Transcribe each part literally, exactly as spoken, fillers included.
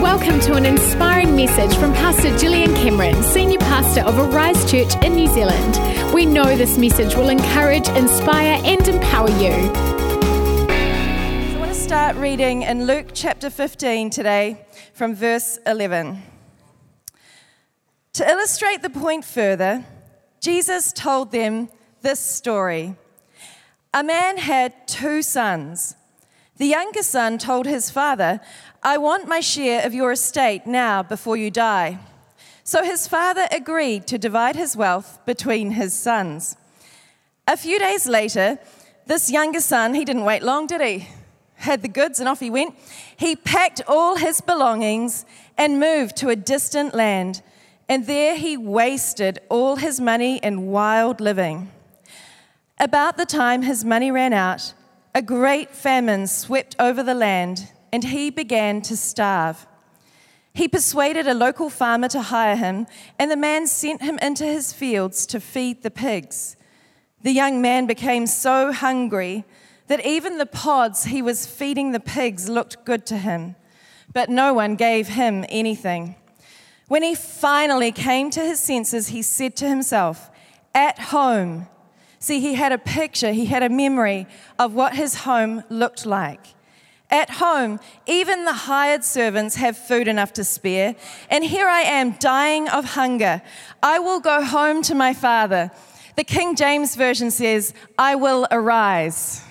Welcome to an inspiring message from Pastor Gillian Cameron, Senior Pastor of Arise Church in New Zealand. We know this message will encourage, inspire and empower you. So I want to start reading in Luke chapter fifteen today from verse eleven. To illustrate the point further, Jesus told them this story. A man had two sons. The younger son told his father, I want my share of your estate now before you die. So his father agreed to divide his wealth between his sons. A few days later, this younger son, he didn't wait long, did he? Had the goods and off he went. He packed all his belongings and moved to a distant land. And there he wasted all his money in wild living. About the time his money ran out, a great famine swept over the land, and he began to starve. He persuaded a local farmer to hire him, and the man sent him into his fields to feed the pigs. The young man became so hungry that even the pods he was feeding the pigs looked good to him, but no one gave him anything. When he finally came to his senses, he said to himself, at home. See, he had a picture, he had a memory of what his home looked like. At home, even the hired servants have food enough to spare, and here I am dying of hunger. I will go home to my father. The King James Version says, I will arise.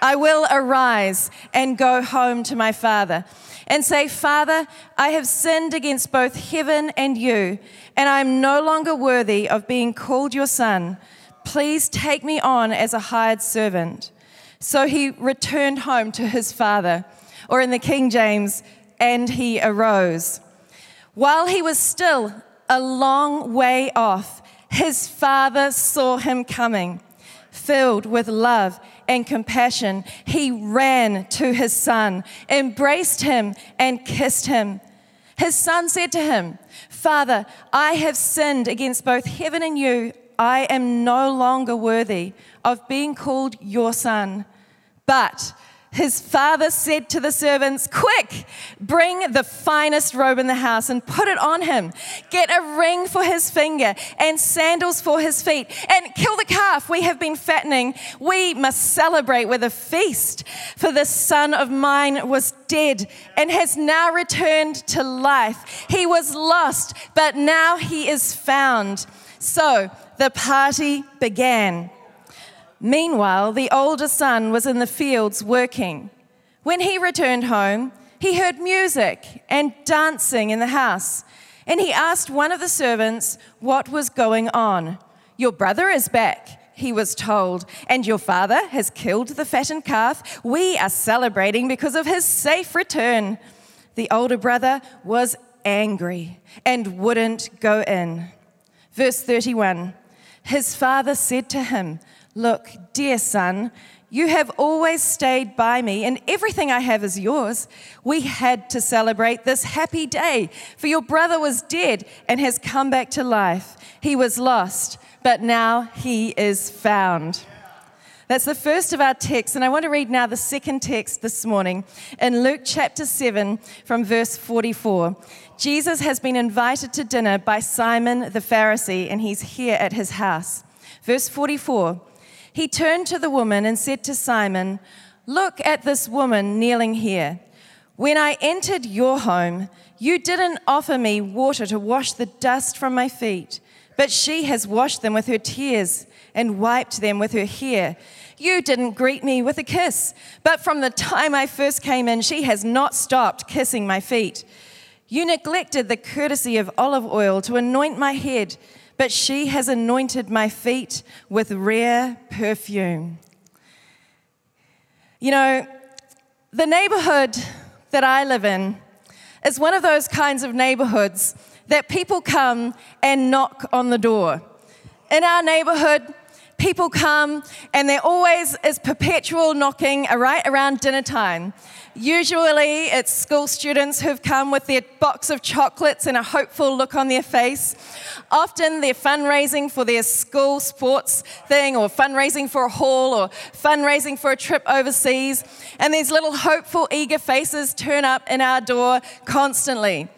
I will arise and go home to my father and say, Father, I have sinned against both heaven and you, and I am no longer worthy of being called your son. Please take me on as a hired servant. So he returned home to his father, or in the King James, and he arose. While he was still a long way off, his father saw him coming. Filled with love and compassion, he ran to his son, embraced him, and kissed him. His son said to him, Father, I have sinned against both heaven and you. I am no longer worthy of being called your son. But his father said to the servants, quick, bring the finest robe in the house and put it on him. Get a ring for his finger and sandals for his feet. And kill the calf we have been fattening. We must celebrate with a feast. For this son of mine was dead and has now returned to life. He was lost, but now he is found. So the party began. Meanwhile, the older son was in the fields working. When he returned home, he heard music and dancing in the house, and he asked one of the servants what was going on. Your brother is back, he was told, and your father has killed the fattened calf. We are celebrating because of his safe return. The older brother was angry and wouldn't go in. Verse thirty-one, his father said to him, look, dear son, you have always stayed by me, and everything I have is yours. We had to celebrate this happy day, for your brother was dead and has come back to life. He was lost, but now he is found. That's the first of our texts, and I want to read now the second text this morning in Luke chapter seven from verse forty-four. Jesus has been invited to dinner by Simon the Pharisee, and he's here at his house. Verse forty-four. He turned to the woman and said to Simon, look at this woman kneeling here. When I entered your home, you didn't offer me water to wash the dust from my feet, but she has washed them with her tears and wiped them with her hair. You didn't greet me with a kiss, but from the time I first came in, she has not stopped kissing my feet. You neglected the courtesy of olive oil to anoint my head, but she has anointed my feet with rare perfume. You know, the neighborhood that I live in is one of those kinds of neighborhoods that people come and knock on the door. In our neighborhood, people come, and there always is perpetual knocking right around dinner time. Usually it's school students who've come with their box of chocolates and a hopeful look on their face. Often they're fundraising for their school sports thing, or fundraising for a haul, or fundraising for a trip overseas. And these little hopeful, eager faces turn up in our door constantly.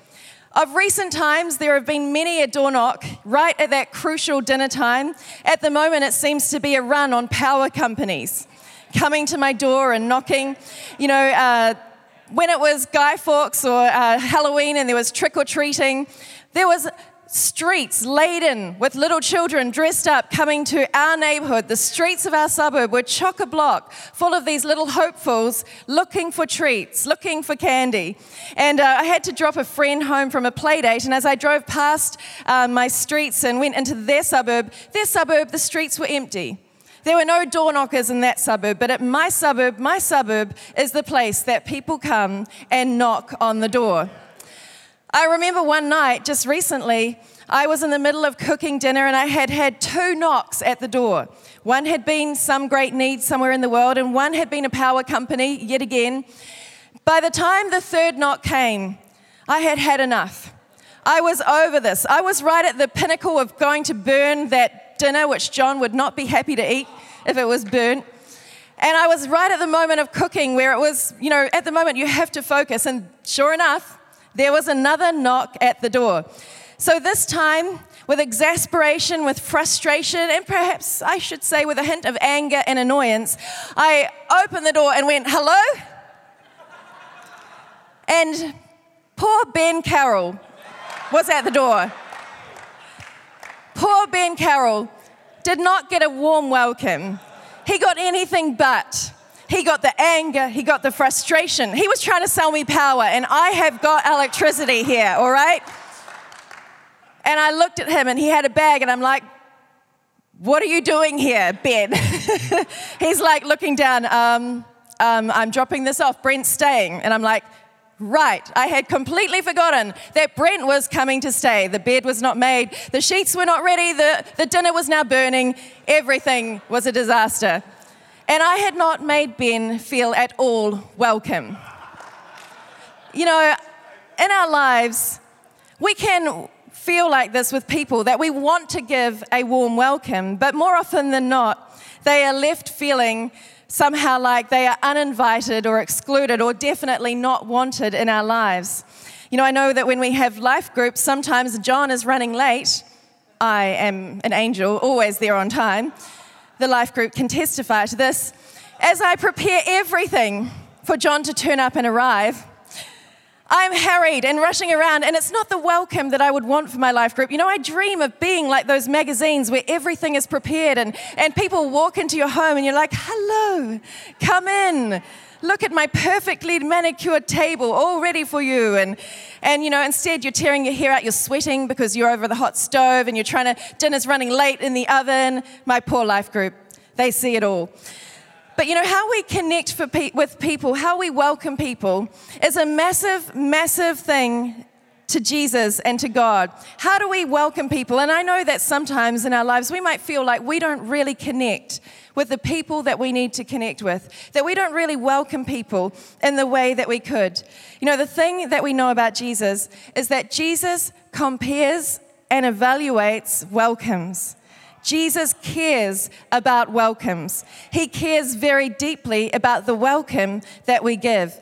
Of recent times, there have been many a door knock right at that crucial dinner time. At the moment, it seems to be a run on power companies coming to my door and knocking. You know, uh, when it was Guy Fawkes or uh, Halloween and there was trick-or-treating, there was streets laden with little children dressed up coming to our neighbourhood. The streets of our suburb were chock-a-block, full of these little hopefuls looking for treats, looking for candy. And uh, I had to drop a friend home from a play date, and as I drove past uh, my streets and went into their suburb, their suburb, the streets were empty. There were no door knockers in that suburb, but at my suburb, my suburb is the place that people come and knock on the door. I remember one night, just recently, I was in the middle of cooking dinner and I had had two knocks at the door. One had been some great need somewhere in the world and one had been a power company yet again. By the time the third knock came, I had had enough. I was over this. I was right at the pinnacle of going to burn that dinner, which John would not be happy to eat if it was burnt. And I was right at the moment of cooking where it was, you know, at the moment you have to focus, and sure enough, there was another knock at the door. So this time, with exasperation, with frustration, and perhaps I should say with a hint of anger and annoyance, I opened the door and went, "Hello?" And poor Ben Carroll was at the door. Poor Ben Carroll did not get a warm welcome. He got anything but. He got the anger, he got the frustration. He was trying to sell me power, and I have got electricity here, all right? And I looked at him, and he had a bag, and I'm like, "What are you doing here, Ben?" He's like looking down, um, um, I'm dropping this off, Brent's staying. And I'm like, right, I had completely forgotten that Brent was coming to stay. The bed was not made, the sheets were not ready, the, the dinner was now burning, everything was a disaster. And I had not made Ben feel at all welcome. You know, in our lives, we can feel like this with people, that we want to give a warm welcome, but more often than not, they are left feeling somehow like they are uninvited or excluded or definitely not wanted in our lives. You know, I know that when we have life groups, sometimes John is running late. I am an angel, always there on time. The life group can testify to this. As I prepare everything for John to turn up and arrive, I'm harried and rushing around, and it's not the welcome that I would want for my life group. You know, I dream of being like those magazines where everything is prepared and, and people walk into your home and you're like, "Hello, come in. Look at my perfectly manicured table, all ready for you." And, and you know, instead you're tearing your hair out, you're sweating because you're over the hot stove and you're trying to, dinner's running late in the oven. My poor life group, they see it all. But you know, how we connect for pe- with people, how we welcome people is a massive, massive thing to Jesus and to God. How do we welcome people? And I know that sometimes in our lives we might feel like we don't really connect with the people that we need to connect with, that we don't really welcome people in the way that we could. You know, the thing that we know about Jesus is that Jesus compares and evaluates welcomes. Jesus cares about welcomes. He cares very deeply about the welcome that we give.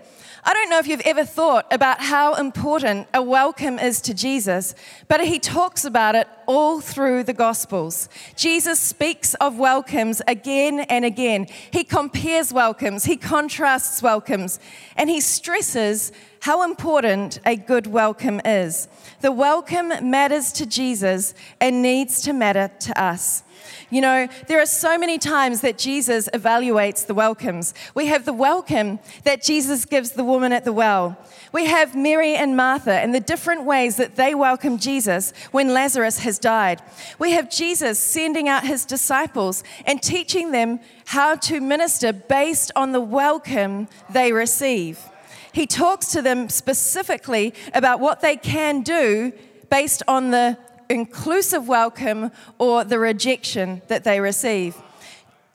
I don't know if you've ever thought about how important a welcome is to Jesus, but he talks about it all through the Gospels. Jesus speaks of welcomes again and again. He compares welcomes, he contrasts welcomes, and he stresses how important a good welcome is. The welcome matters to Jesus and needs to matter to us. You know, there are so many times that Jesus evaluates the welcomes. We have the welcome that Jesus gives the woman at the well. We have Mary and Martha and the different ways that they welcome Jesus when Lazarus has died. We have Jesus sending out his disciples and teaching them how to minister based on the welcome they receive. He talks to them specifically about what they can do based on the inclusive welcome or the rejection that they receive.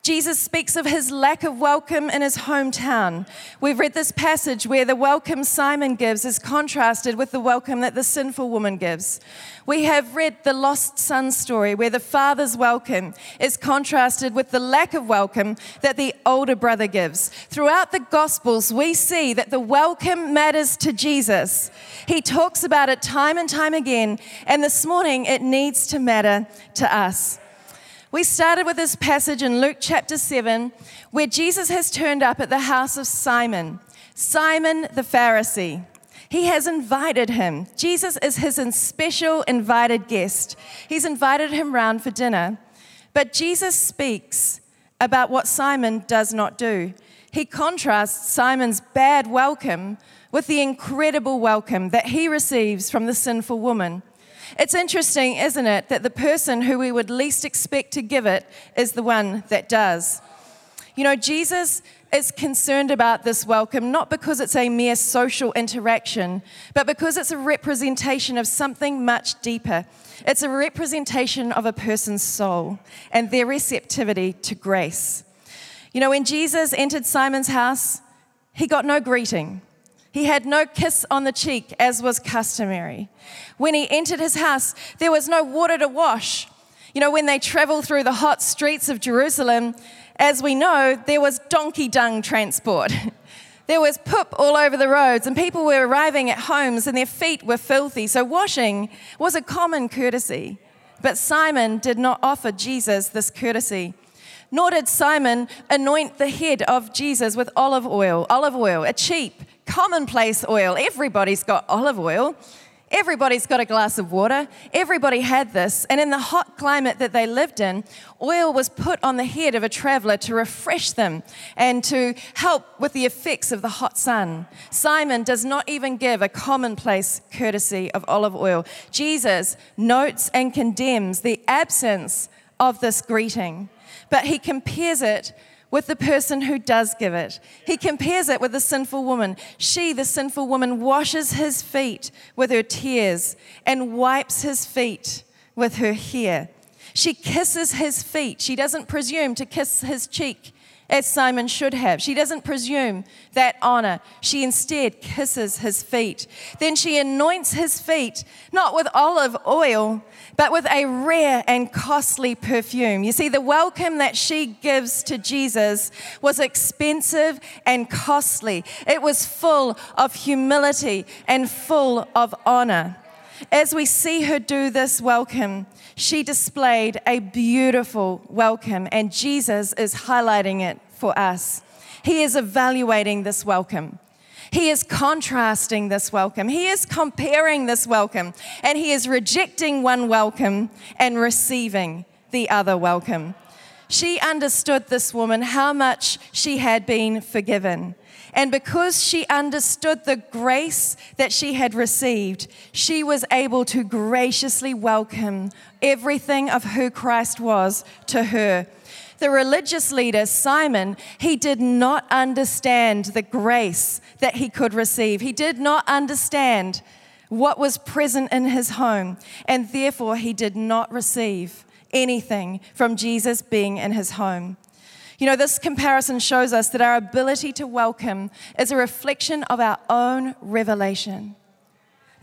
Jesus speaks of his lack of welcome in his hometown. We've read this passage where the welcome Simon gives is contrasted with the welcome that the sinful woman gives. We have read the lost son story where the father's welcome is contrasted with the lack of welcome that the older brother gives. Throughout the Gospels, we see that the welcome matters to Jesus. He talks about it time and time again, and this morning it needs to matter to us. We started with this passage in Luke chapter seven, where Jesus has turned up at the house of Simon, Simon the Pharisee. He has invited him. Jesus is his special invited guest. He's invited him round for dinner. But Jesus speaks about what Simon does not do. He contrasts Simon's bad welcome with the incredible welcome that he receives from the sinful woman. It's interesting, isn't it, that the person who we would least expect to give it is the one that does. You know, Jesus is concerned about this welcome, not because it's a mere social interaction, but because it's a representation of something much deeper. It's a representation of a person's soul and their receptivity to grace. You know, when Jesus entered Simon's house, he got no greeting. He had no kiss on the cheek, as was customary. When he entered his house, there was no water to wash. You know, when they traveled through the hot streets of Jerusalem, as we know, there was donkey dung transport. There was poop all over the roads, and people were arriving at homes and their feet were filthy. So washing was a common courtesy. But Simon did not offer Jesus this courtesy. Nor did Simon anoint the head of Jesus with olive oil. Olive oil, a cheap, commonplace oil. Everybody's got olive oil. Everybody's got a glass of water. Everybody had this. And in the hot climate that they lived in, oil was put on the head of a traveller to refresh them and to help with the effects of the hot sun. Simon does not even give a commonplace courtesy of olive oil. Jesus notes and condemns the absence of this greeting, but he compares it with the person who does give it. He compares it with the sinful woman. She, the sinful woman, washes his feet with her tears and wipes his feet with her hair. She kisses his feet. She doesn't presume to kiss his cheek as Simon should have. She doesn't presume that honor. She instead kisses his feet. Then she anoints his feet, not with olive oil, but with a rare and costly perfume. You see, the welcome that she gives to Jesus was expensive and costly. It was full of humility and full of honor. As we see her do this welcome, she displayed a beautiful welcome, and Jesus is highlighting it for us. He is evaluating this welcome. He is contrasting this welcome. He is comparing this welcome, and he is rejecting one welcome and receiving the other welcome. She understood, this woman, how much she had been forgiven. And because she understood the grace that she had received, she was able to graciously welcome everything of who Christ was to her. The religious leader, Simon, he did not understand the grace that he could receive. He did not understand what was present in his home, and therefore he did not receive anything from Jesus being in his home. You know, this comparison shows us that our ability to welcome is a reflection of our own revelation.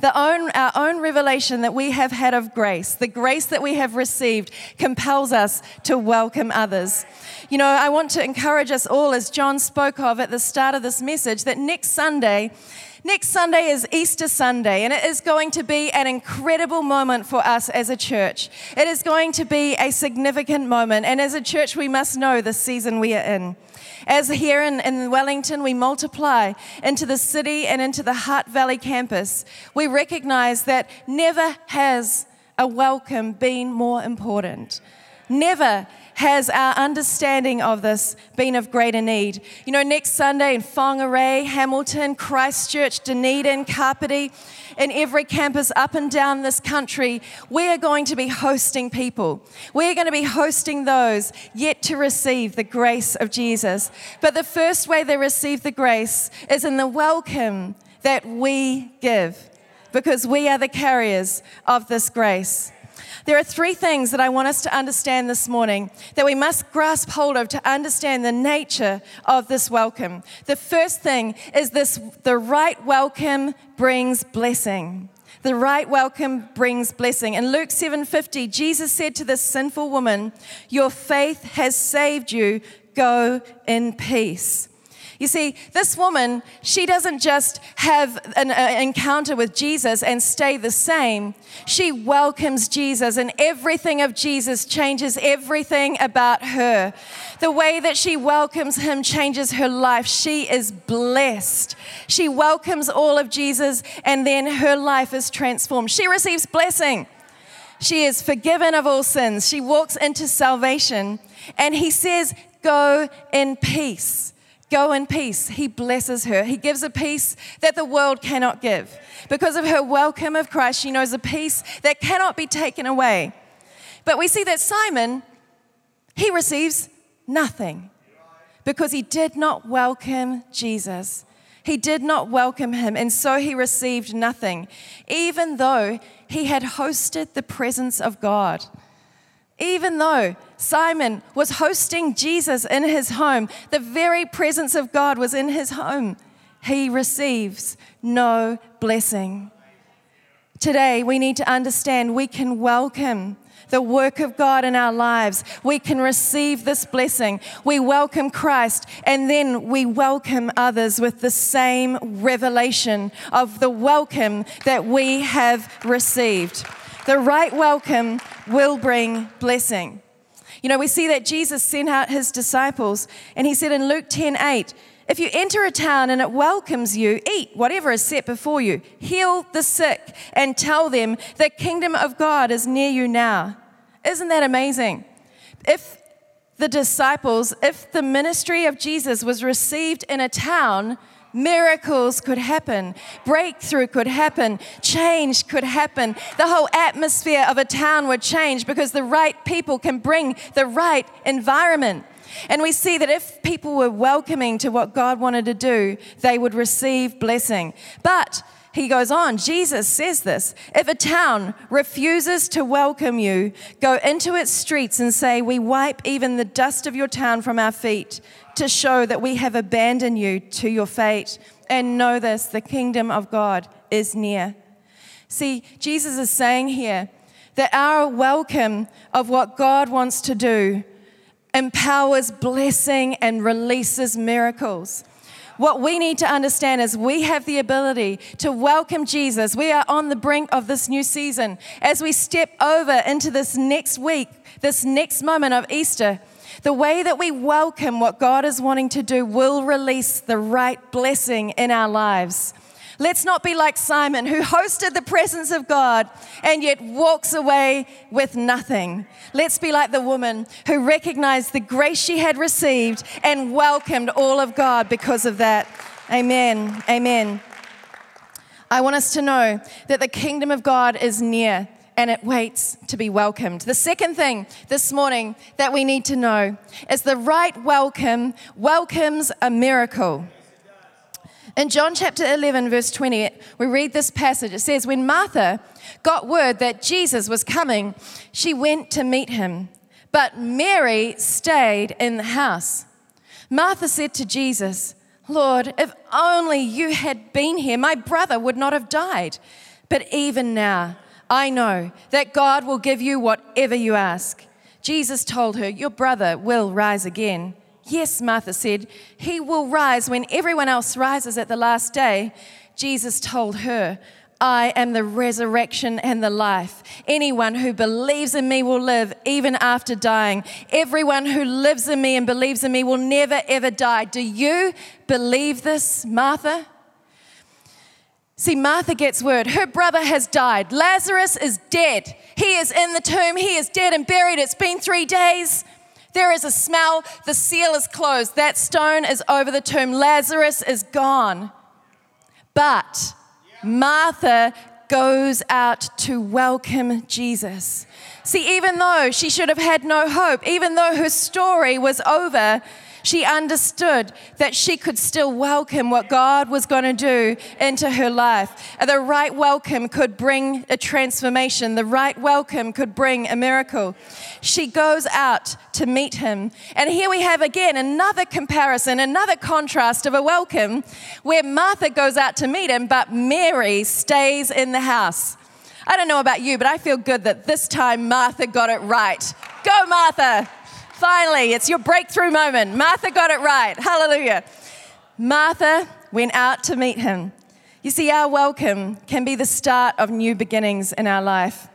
The own, our own revelation that we have had of grace, the grace that we have received, compels us to welcome others. You know, I want to encourage us all, as John spoke of at the start of this message, that next Sunday, next Sunday is Easter Sunday, and it is going to be an incredible moment for us as a church. It is going to be a significant moment, and as a church, we must know the season we are in. As here in, in Wellington, we multiply into the city and into the Hutt Valley campus. We recognize that never has a welcome been more important. Never has our understanding of this been of greater need. You know, next Sunday in Whangarei, Hamilton, Christchurch, Dunedin, Kapiti, in every campus up and down this country, we are going to be hosting people. We're going to be hosting those yet to receive the grace of Jesus. But the first way they receive the grace is in the welcome that we give, because we are the carriers of this grace. There are three things that I want us to understand this morning that we must grasp hold of to understand the nature of this welcome. The first thing is this: the right welcome brings blessing. The right welcome brings blessing. In Luke seven fifty, Jesus said to this sinful woman, "Your faith has saved you. Go in peace." You see, this woman, she doesn't just have an uh, encounter with Jesus and stay the same. She welcomes Jesus, and everything of Jesus changes everything about her. The way that she welcomes him changes her life. She is blessed. She welcomes all of Jesus, and then her life is transformed. She receives blessing. She is forgiven of all sins. She walks into salvation, and he says, "Go in peace." Go in peace. He blesses her. He gives a peace that the world cannot give. Because of her welcome of Christ, she knows a peace that cannot be taken away. But we see that Simon, he receives nothing because he did not welcome Jesus. He did not welcome him, and so he received nothing, even though he had hosted the presence of God. Even though Simon was hosting Jesus in his home, the very presence of God was in his home, he receives no blessing. Today, we need to understand we can welcome the work of God in our lives. We can receive this blessing. We welcome Christ, and then we welcome others with the same revelation of the welcome that we have received. The right welcome will bring blessing. You know, we see that Jesus sent out his disciples, and he said in Luke ten eight, "If you enter a town and it welcomes you, eat whatever is set before you, heal the sick, and tell them the kingdom of God is near you now." Isn't that amazing? If the disciples, if the ministry of Jesus was received in a town, miracles could happen, breakthrough could happen, change could happen. The whole atmosphere of a town would change because the right people can bring the right environment. And we see that if people were welcoming to what God wanted to do, they would receive blessing. But he goes on, Jesus says this: "If a town refuses to welcome you, go into its streets and say, 'We wipe even the dust of your town from our feet to show that we have abandoned you to your fate. And know this, the kingdom of God is near.'" See, Jesus is saying here that our welcome of what God wants to do empowers blessing and releases miracles. What we need to understand is we have the ability to welcome Jesus. We are on the brink of this new season. As we step over into this next week, this next moment of Easter, the way that we welcome what God is wanting to do will release the right blessing in our lives. Let's not be like Simon, who hosted the presence of God and yet walks away with nothing. Let's be like the woman who recognized the grace she had received and welcomed all of God because of that. Amen. Amen. I want us to know that the kingdom of God is near, and it waits to be welcomed. The second thing this morning that we need to know is the right welcome welcomes a miracle. In John chapter eleven, verse twenty, we read this passage. It says, "When Martha got word that Jesus was coming, she went to meet him, but Mary stayed in the house. Martha said to Jesus, 'Lord, if only you had been here, my brother would not have died. But even now, I know that God will give you whatever you ask.' Jesus told her, 'Your brother will rise again.' 'Yes,' Martha said, 'he will rise when everyone else rises at the last day.' Jesus told her, 'I am the resurrection and the life. Anyone who believes in me will live even after dying. Everyone who lives in me and believes in me will never ever die. Do you believe this, Martha?'" See, Martha gets word. Her brother has died. Lazarus is dead. He is in the tomb. He is dead and buried. It's been three days. There is a smell. The seal is closed. That stone is over the tomb. Lazarus is gone. But Martha goes out to welcome Jesus. See, even though she should have had no hope, even though her story was over, She understood that she could still welcome what God was going to do into her life. The right welcome could bring a transformation. The right welcome could bring a miracle. She goes out to meet him. And here we have again another comparison, another contrast of a welcome where Martha goes out to meet him, but Mary stays in the house. I don't know about you, but I feel good that this time Martha got it right. Go, Martha. Finally, it's your breakthrough moment. Martha got it right. Hallelujah. Martha went out to meet him. You see, our welcome can be the start of new beginnings in our life.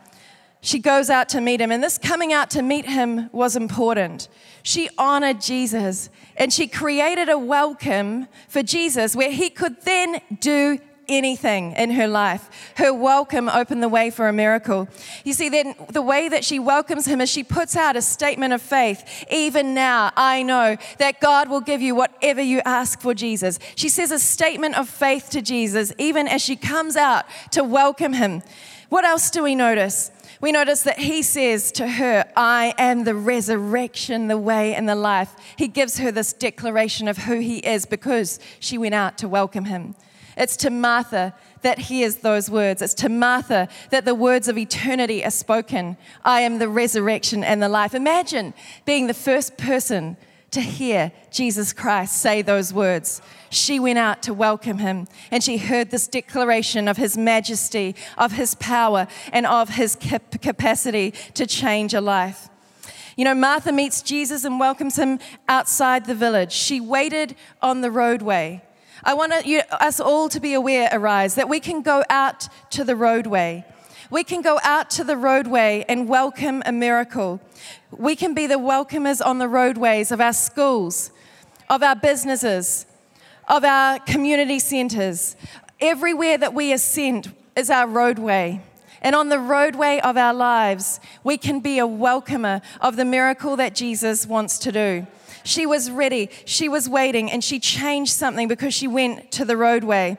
She goes out to meet him, and this coming out to meet him was important. She honored Jesus, and she created a welcome for Jesus where he could then do anything in her life. Her welcome opened the way for a miracle. You see, then the way that she welcomes him is she puts out a statement of faith. Even now, I know that God will give you whatever you ask for, Jesus. She says a statement of faith to Jesus, even as she comes out to welcome him. What else do we notice? We notice that he says to her, I am the resurrection, the way, and the life. He gives her this declaration of who he is because she went out to welcome him. It's to Martha that hears those words. It's to Martha that the words of eternity are spoken. I am the resurrection and the life. Imagine being the first person to hear Jesus Christ say those words. She went out to welcome him, and she heard this declaration of his majesty, of his power, and of his cap- capacity to change a life. You know, Martha meets Jesus and welcomes him outside the village. She waited on the roadway. I want us all to be aware, Arise, that we can go out to the roadway. We can go out to the roadway and welcome a miracle. We can be the welcomers on the roadways of our schools, of our businesses, of our community centres. Everywhere that we are sent is our roadway. And on the roadway of our lives, we can be a welcomer of the miracle that Jesus wants to do. She was ready, she was waiting, and she changed something because she went to the roadway.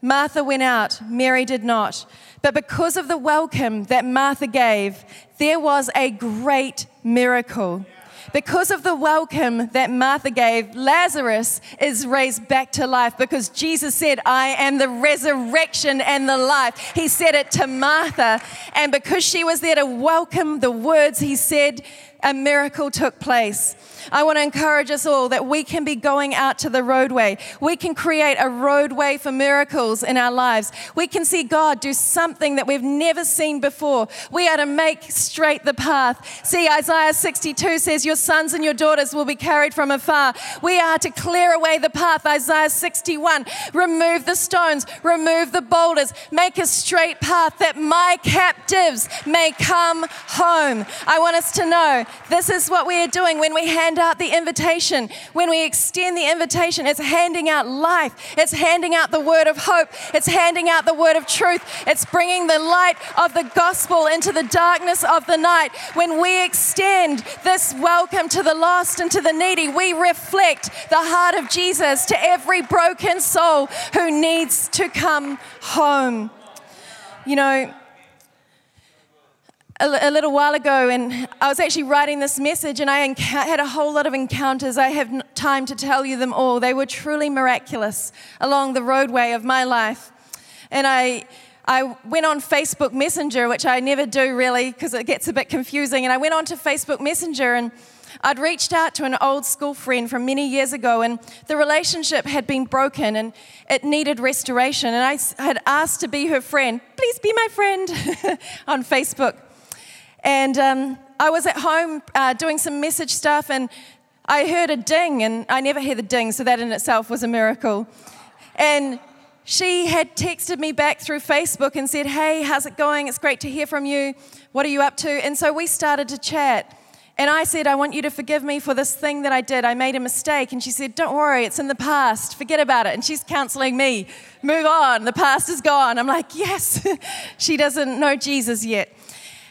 Martha went out, Mary did not. But because of the welcome that Martha gave, there was a great miracle. Because of the welcome that Martha gave, Lazarus is raised back to life because Jesus said, I am the resurrection and the life. He said it to Martha, and because she was there to welcome the words he said, a miracle took place. I want to encourage us all that we can be going out to the roadway. We can create a roadway for miracles in our lives. We can see God do something that we've never seen before. We are to make straight the path. See, Isaiah sixty-two says, your sons and your daughters will be carried from afar. We are to clear away the path. Isaiah sixty-one, remove the stones, remove the boulders, make a straight path that my captives may come home. I want us to know this is what we are doing when we hand out the invitation. When we extend the invitation, it's handing out life. It's handing out the word of hope. It's handing out the word of truth. It's bringing the light of the gospel into the darkness of the night. When we extend this welcome to the lost and to the needy, we reflect the heart of Jesus to every broken soul who needs to come home. You know, a little while ago, and I was actually writing this message, and I had a whole lot of encounters. I have no time to tell you them all. They were truly miraculous along the roadway of my life. And I I went on Facebook Messenger, which I never do really because it gets a bit confusing. And I went on to Facebook Messenger, and I'd reached out to an old school friend from many years ago, and the relationship had been broken and it needed restoration. And I had asked to be her friend. Please be my friend on Facebook. And um, I was at home uh, doing some message stuff, and I heard a ding, and I never hear the ding, so that in itself was a miracle. And she had texted me back through Facebook and said, hey, how's it going? It's great to hear from you. What are you up to? And so we started to chat. And I said, I want you to forgive me for this thing that I did. I made a mistake. And she said, don't worry, it's in the past. Forget about it. And she's counseling me. Move on. The past is gone. I'm like, yes. She doesn't know Jesus yet.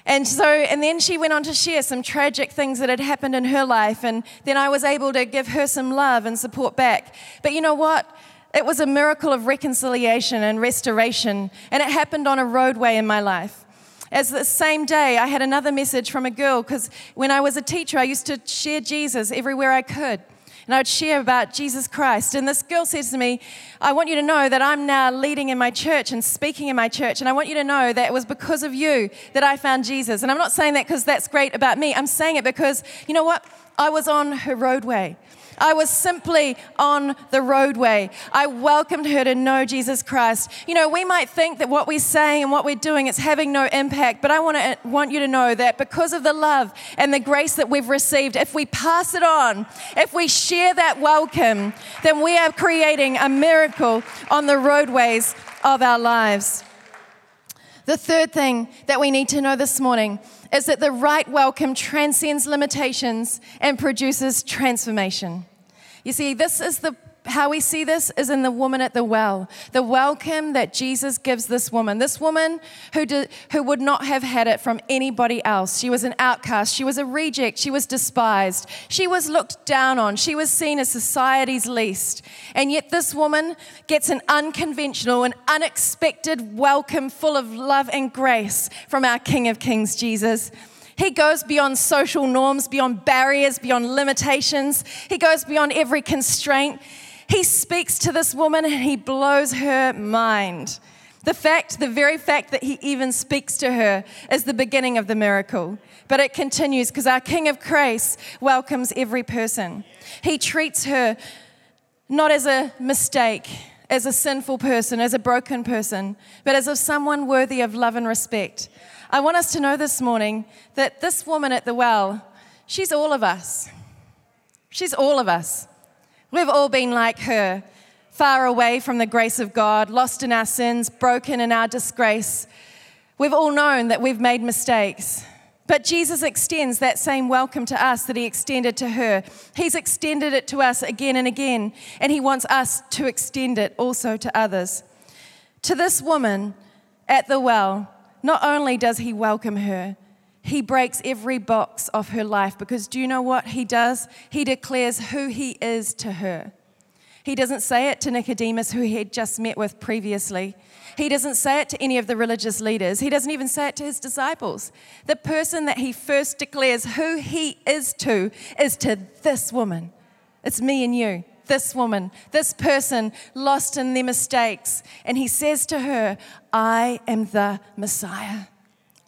And so, and then she went on to share some tragic things that had happened in her life, and then I was able to give her some love and support back. But you know what? It was a miracle of reconciliation and restoration, and it happened on a roadway in my life. As the same day, I had another message from a girl, because when I was a teacher, I used to share Jesus everywhere I could. and I would share about Jesus Christ. And this girl says to me, I want you to know that I'm now leading in my church and speaking in my church, and I want you to know that it was because of you that I found Jesus. And I'm not saying that because that's great about me. I'm saying it because, you know what? I was on her roadway. I was simply on the roadway. I welcomed her to know Jesus Christ. You know, we might think that what we're saying and what we're doing is having no impact, but I want to want you to know that because of the love and the grace that we've received, if we pass it on, if we share that welcome, then we are creating a miracle on the roadways of our lives. The third thing that we need to know this morning is that the right welcome transcends limitations and produces transformation. You see, this is the how we see this is in the woman at the well, the welcome that Jesus gives this woman, this woman who did, who would not have had it from anybody else. She was an outcast. She was a reject. She was despised. She was looked down on. She was seen as society's least. And yet this woman gets an unconventional and unexpected welcome full of love and grace from our King of Kings, Jesus. He goes beyond social norms, beyond barriers, beyond limitations. He goes beyond every constraint. He speaks to this woman and he blows her mind. The fact, the very fact that he even speaks to her is the beginning of the miracle. But it continues because our King of Grace welcomes every person. He treats her not as a mistake, as a sinful person, as a broken person, but as of someone worthy of love and respect. I want us to know this morning that this woman at the well, she's all of us. She's all of us. We've all been like her, far away from the grace of God, lost in our sins, broken in our disgrace. We've all known that we've made mistakes. But Jesus extends that same welcome to us that he extended to her. He's extended it to us again and again, and he wants us to extend it also to others. To this woman at the well, not only does he welcome her, he breaks every box of her life, because do you know what he does? He declares who he is to her. He doesn't say it to Nicodemus, who he had just met with previously. He doesn't say it to any of the religious leaders. He doesn't even say it to his disciples. The person that he first declares who he is to is to this woman. It's me and you, this woman, this person lost in their mistakes. And he says to her, I am the Messiah.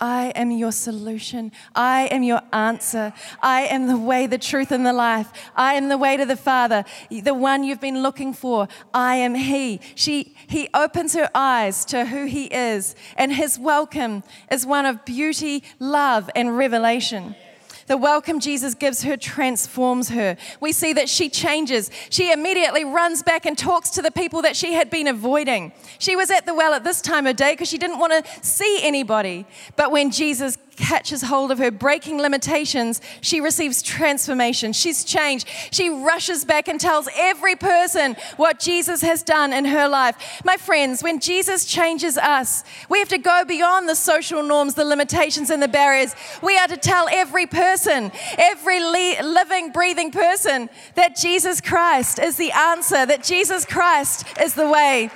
I am your solution. I am your answer. I am the way, the truth, and the life. I am the way to the Father, the one you've been looking for. I am He. She, he opens her eyes to who He is, and His welcome is one of beauty, love, and revelation. The welcome Jesus gives her transforms her. We see that she changes. She immediately runs back and talks to the people that she had been avoiding. She was at the well at this time of day because she didn't want to see anybody. But when Jesus catches hold of her, breaking limitations, she receives transformation. She's changed. She rushes back and tells every person what Jesus has done in her life. My friends, when Jesus changes us, we have to go beyond the social norms, the limitations, and the barriers. We are to tell every person, every le- living, breathing person, that Jesus Christ is the answer, that Jesus Christ is the way.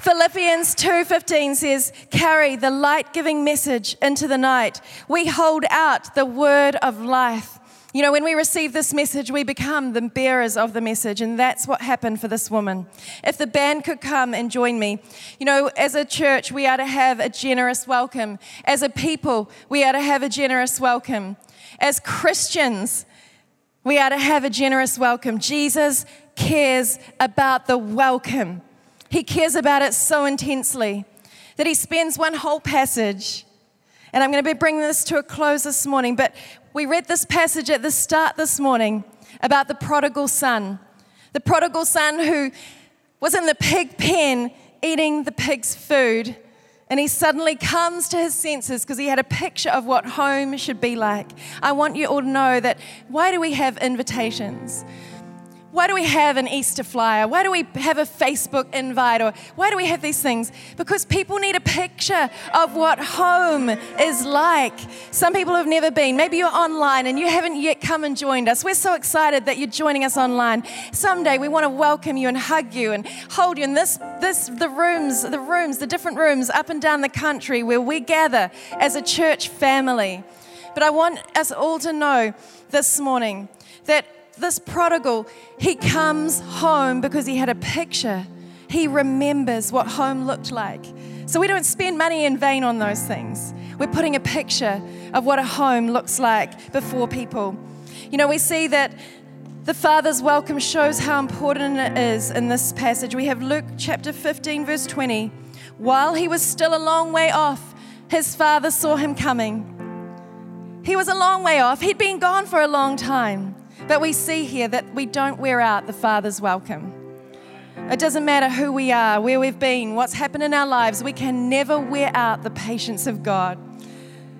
Philippians two fifteen says, carry the light-giving message into the night. We hold out the word of life. You know, when we receive this message, we become the bearers of the message, and that's what happened for this woman. If the band could come and join me, you know, as a church, we are to have a generous welcome. As a people, we are to have a generous welcome. As Christians, we are to have a generous welcome. Jesus cares about the welcome. He cares about it so intensely that he spends one whole passage, and I'm going to be bringing this to a close this morning, but we read this passage at the start this morning about the prodigal son, the prodigal son who was in the pig pen eating the pig's food, and he suddenly comes to his senses because he had a picture of what home should be like. I want you all to know that why do we have invitations? Why do we have an Easter flyer? Why do we have a Facebook invite? Or why do we have these things? Because people need a picture of what home is like. Some people have never been. Maybe you're online and you haven't yet come and joined us. We're so excited that you're joining us online. Someday we want to welcome you and hug you and hold you in this, this, the rooms, the rooms, the different rooms up and down the country where we gather as a church family. But I want us all to know this morning that this prodigal, he comes home because he had a picture. He remembers what home looked like. So we don't spend money in vain on those things. We're putting a picture of what a home looks like before people. You know, we see that the Father's welcome shows how important it is in this passage. We have Luke chapter fifteen, verse twenty. While he was still a long way off, his Father saw him coming. He was a long way off. He'd been gone for a long time. But we see here that we don't wear out the Father's welcome. It doesn't matter who we are, where we've been, what's happened in our lives, we can never wear out the patience of God.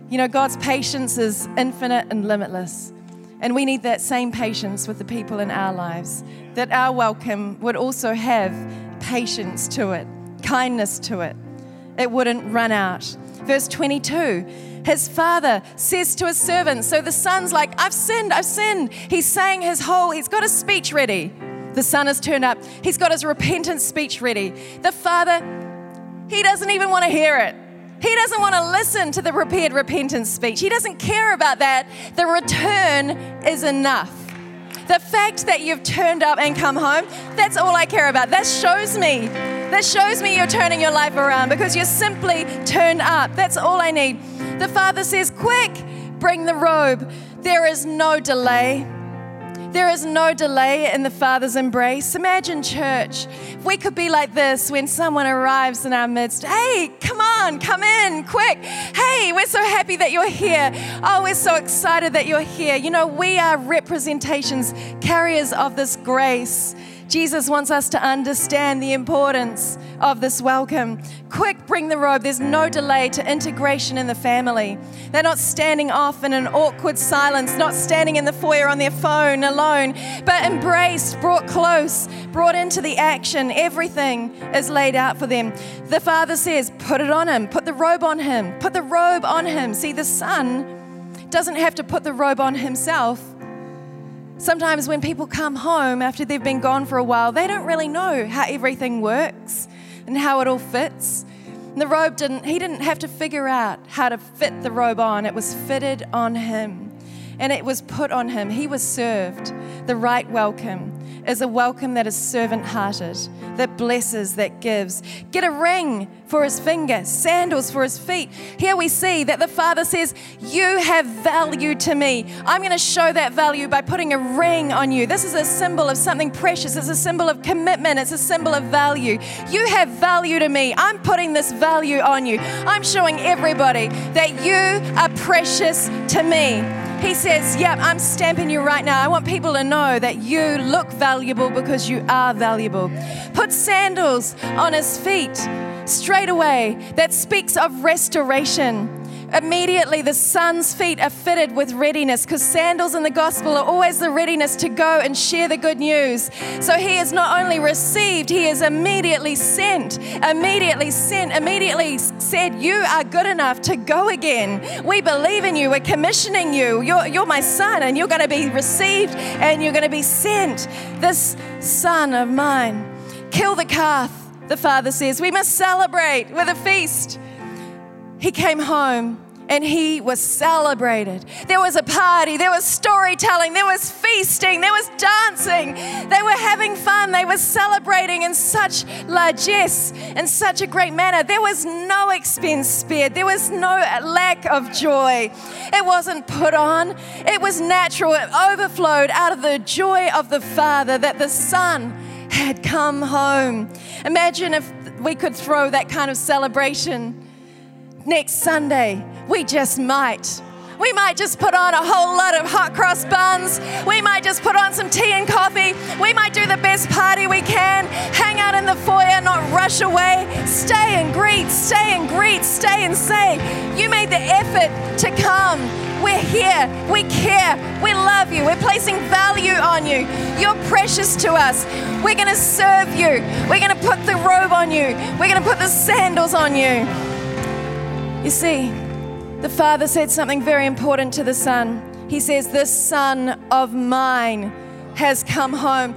You know, God's patience is infinite and limitless. And we need that same patience with the people in our lives, that our welcome would also have patience to it, kindness to it. It wouldn't run out. Verse twenty-two, his Father says to his servants, so the son's like, I've sinned, I've sinned. He's saying his whole, he's got his speech ready. The son has turned up. He's got his repentant speech ready. The Father, he doesn't even want to hear it. He doesn't want to listen to the prepared repentant speech. He doesn't care about that. The return is enough. The fact that you've turned up and come home, that's all I care about. That shows me. That shows me you're turning your life around because you're simply turned up. That's all I need. The Father says, quick, bring the robe. There is no delay. There is no delay in the Father's embrace. Imagine church. If we could be like this when someone arrives in our midst. Hey, come on, come in, quick. Hey, we're so happy that you're here. Oh, we're so excited that you're here. You know, we are representations, carriers of this grace. Jesus wants us to understand the importance of this welcome. Quick, bring the robe. There's no delay to integration in the family. They're not standing off in an awkward silence, not standing in the foyer on their phone alone, but embraced, brought close, brought into the action. Everything is laid out for them. The Father says, put it on him, put the robe on him, put the robe on him. See, the Son doesn't have to put the robe on himself. Sometimes when people come home after they've been gone for a while, they don't really know how everything works and how it all fits. And the robe didn't, he didn't have to figure out how to fit the robe on. It was fitted on him and it was put on him. He was served. The right welcome is a welcome that is servant-hearted, that blesses, that gives. Get a ring for his finger, sandals for his feet. Here we see that the Father says, you have value to me. I'm going to show that value by putting a ring on you. This is a symbol of something precious. It's a symbol of commitment. It's a symbol of value. You have value to me. I'm putting this value on you. I'm showing everybody that you are precious to me. He says, yep, I'm stamping you right now. I want people to know that you look valuable because you are valuable. Put sandals on his feet straight away. That speaks of restoration. Immediately, the Son's feet are fitted with readiness because sandals in the gospel are always the readiness to go and share the good news. So he is not only received, he is immediately sent, immediately sent, immediately said, you are good enough to go again. We believe in you. We're commissioning you. You're, you're my son and you're going to be received and you're going to be sent. This son of mine, kill the calf, the Father says. We must celebrate with a feast. He came home and he was celebrated. There was a party, there was storytelling, there was feasting, there was dancing. They were having fun, they were celebrating in such largesse, in such a great manner. There was no expense spared, there was no lack of joy. It wasn't put on, it was natural. It overflowed out of the joy of the Father that the Son had come home. Imagine if we could throw that kind of celebration next Sunday. We just might. We might just put on a whole lot of hot cross buns. We might just put on some tea and coffee. We might do the best party we can. Hang out in the foyer, not rush away. Stay and greet, stay and greet, stay and say, you made the effort to come. We're here, we care, we love you, we're placing value on you. You're precious to us. We're going to serve you. We're going to put the robe on you. We're going to put the sandals on you. You see, the Father said something very important to the Son. He says, this Son of mine has come home.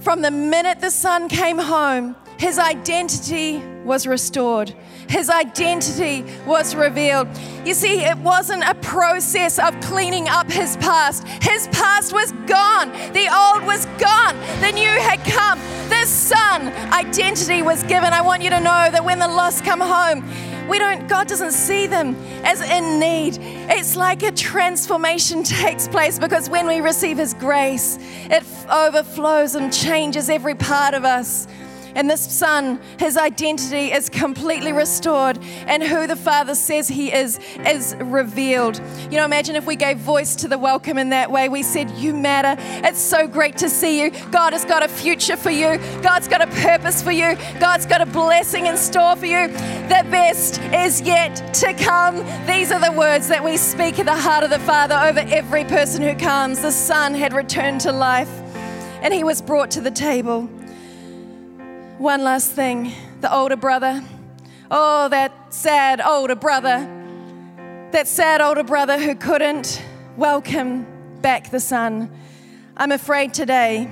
From the minute the Son came home, His identity was restored. His identity was revealed. You see, it wasn't a process of cleaning up his past. His past was gone. The old was gone. The new had come. This son identity was given. I want you to know that when the lost come home, we don't, God doesn't see them as in need. It's like a transformation takes place, because when we receive his grace, it f- overflows and changes every part of us. And this son, his identity is completely restored, and who the Father says he is, is revealed. You know, imagine if we gave voice to the welcome in that way. We said, you matter. It's so great to see you. God has got a future for you. God's got a purpose for you. God's got a blessing in store for you. The best is yet to come. These are the words that we speak in the heart of the Father over every person who comes. The son had returned to life, and he was brought to the table. One last thing, the older brother. Oh, that sad older brother. That sad older brother who couldn't welcome back the son. I'm afraid today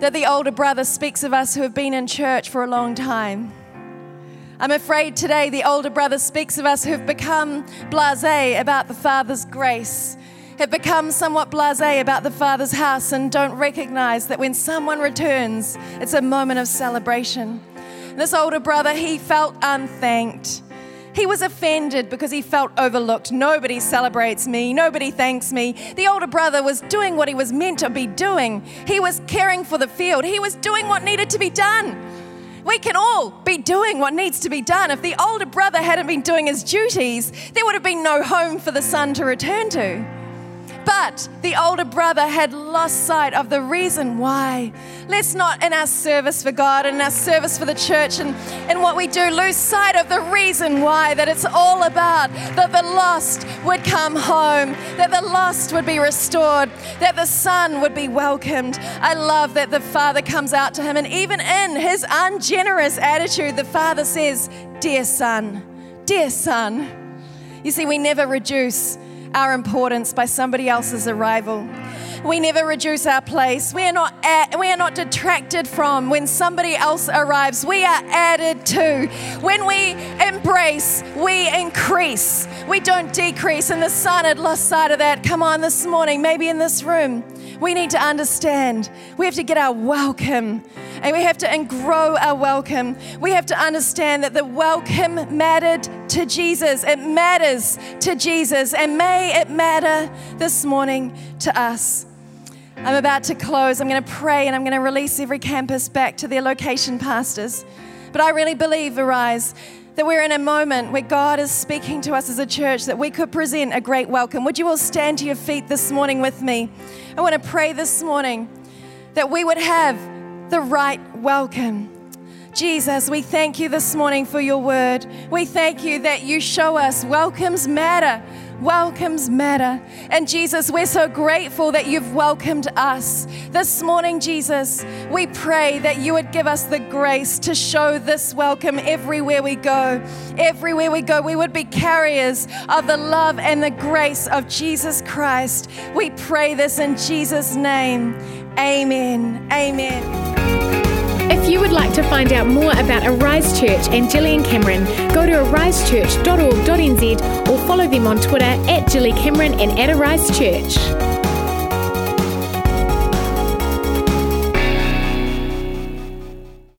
that the older brother speaks of us who have been in church for a long time. I'm afraid today the older brother speaks of us who've become blasé about the Father's grace, have become somewhat blasé about the Father's house, and don't recognize that when someone returns, it's a moment of celebration. This older brother, he felt unthanked. He was offended because he felt overlooked. Nobody celebrates me. Nobody thanks me. The older brother was doing what he was meant to be doing. He was caring for the field. He was doing what needed to be done. We can all be doing what needs to be done. If the older brother hadn't been doing his duties, there would have been no home for the son to return to. But the older brother had lost sight of the reason why. Let's not, in our service for God, in our service for the church, and in what we do, lose sight of the reason why, that it's all about that the lost would come home, that the lost would be restored, that the son would be welcomed. I love that the Father comes out to him, and even in his ungenerous attitude, the Father says, dear son, dear son. You see, we never reduce our importance by somebody else's arrival. We never reduce our place. We are not at, we are not detracted from when somebody else arrives. We are added to. When we embrace, we increase. We don't decrease. And the son had lost sight of that. Come on, this morning, maybe in this room, we need to understand. We have to get our welcome, and we have to grow our welcome. We have to understand that the welcome mattered to Jesus. It matters to Jesus, and may it matter this morning to us. I'm about to close. I'm going to pray, and I'm going to release every campus back to their location pastors. But I really believe, Arise, that we're in a moment where God is speaking to us as a church, that we could present a great welcome. Would you all stand to your feet this morning with me? I want to pray this morning that we would have the right welcome. Jesus, we thank you this morning for your word. We thank you that you show us welcomes matter. Welcomes matter. And Jesus, we're so grateful that you've welcomed us. This morning, Jesus, we pray that you would give us the grace to show this welcome everywhere we go. Everywhere we go, we would be carriers of the love and the grace of Jesus Christ. We pray this in Jesus' name. Amen. Amen. If you would like to find out more about Arise Church and Gillian Cameron, go to arise church dot org dot n z or follow them on Twitter at Gilly Cameron and at Arise Church.